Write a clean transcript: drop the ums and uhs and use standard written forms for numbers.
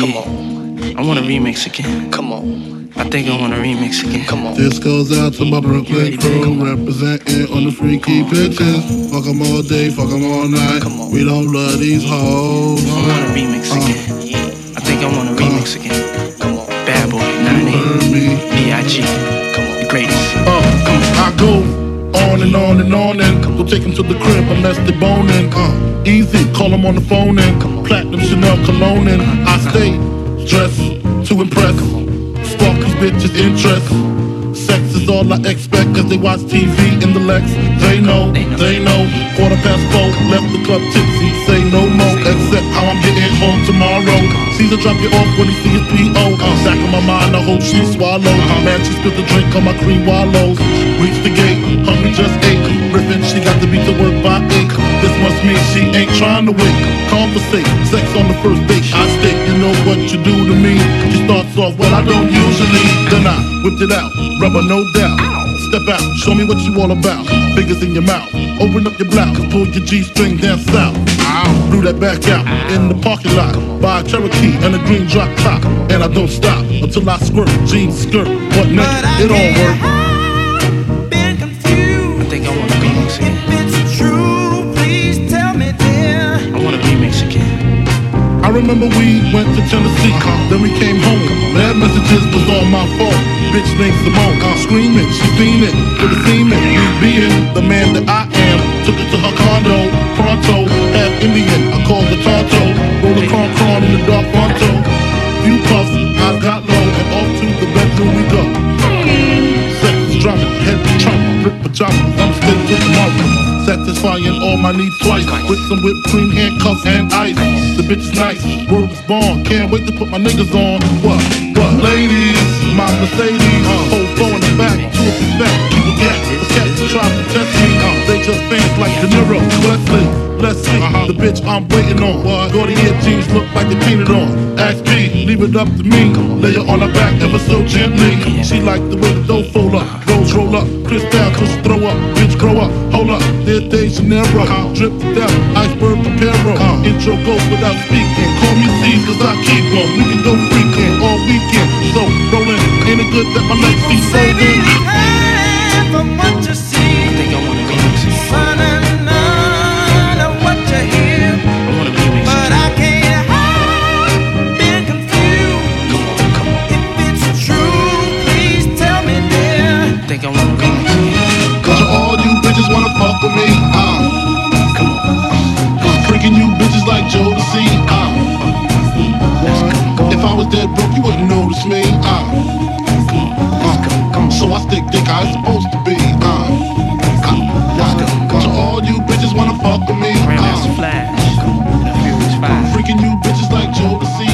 Come on. I want to remix again. Come on. I think I want to remix again. Come on. This goes out to my Brooklyn crew, representing on the freaky pictures. Fuck them all day, fuck them all night. Come on. We don't love these hoes. I want to remix again. I think I want to remix again. Come on. Bad Boy, 98, B.I.G. Come on. The greatest. Come on. I go on and on and on and go take them to the crib unless they boning. Easy, call them on the phone and platinum Chanel cologne and I stay dressed to impress, spark these bitches' interest. Sex is all I expect cause they watch TV in the Lex. They know, quarter past 4, left the club tipsy, say no more. Except how I'm getting home tomorrow. Caesar drop you off when he see his P.O. Back in my mind, I hope she swallows. Man, she spilled the drink on my cream wallows. Reach the gate, hungry just ate. Riffin', she got to beat to work by 8. This must mean she ain't trying to wait. Conversate, sex on the first date. I stick, you know what you do to me. She starts off, well, I don't usually. Then I whipped it out, rubber no doubt. Step out, show me what you all about. Fingers in your mouth, open up your blouse. Pull your G-string down south. Blew that back out in the parking lot by a Cherokee and a green drop top. And I don't stop until I squirt, jeans, skirt, what next? It all works. Been confused. I think I want to remix again. If it's true, please tell me dear. I want to remix again. I remember we went to Tennessee, then we came home. Bad messages was on my phone. Bitch named Simone, screaming, she fiending to the semen. Me being the man that I am, took it to her condo, pronto. Indian, I call the Tonto, roll the con in the dark Ponto. Few puffs, I got low, and off to the bedroom we go. Sex is dropping, head to trunk, rip pajamas, I'm still to tomorrow. Satisfying all my needs twice, with some whipped cream, handcuffs, and ice. The bitch is nice, word was born, can't wait to put my niggas on. What, ladies, my Mercedes, whole floor in the back, to a perfect, keep a gap. The cats try to test me, they just fans like De Niro, Leslie. Let's see, the bitch I'm waiting on. Gordier jeans look like they painted on. Ask me, leave it up to me. Lay her on her back ever so gently. She like the way the dough fold up. Rose roll up, Cristal, push throw up. Bitch grow up, hold up, they're De Janeiro. Drip to death, iceberg preparo. Intro goes without speaking. Call me C's cause I keep one. We can go freaking all weekend. So rollin', ain't it good that my legs be so in? From what you see, I think I wanna go to see. Fuck with me, freaking you bitches like Jodeci, if I was dead broke, you wouldn't notice me, so I stick dick I was supposed to be, so all you bitches wanna fuck with me, freaking you bitches like Jodeci.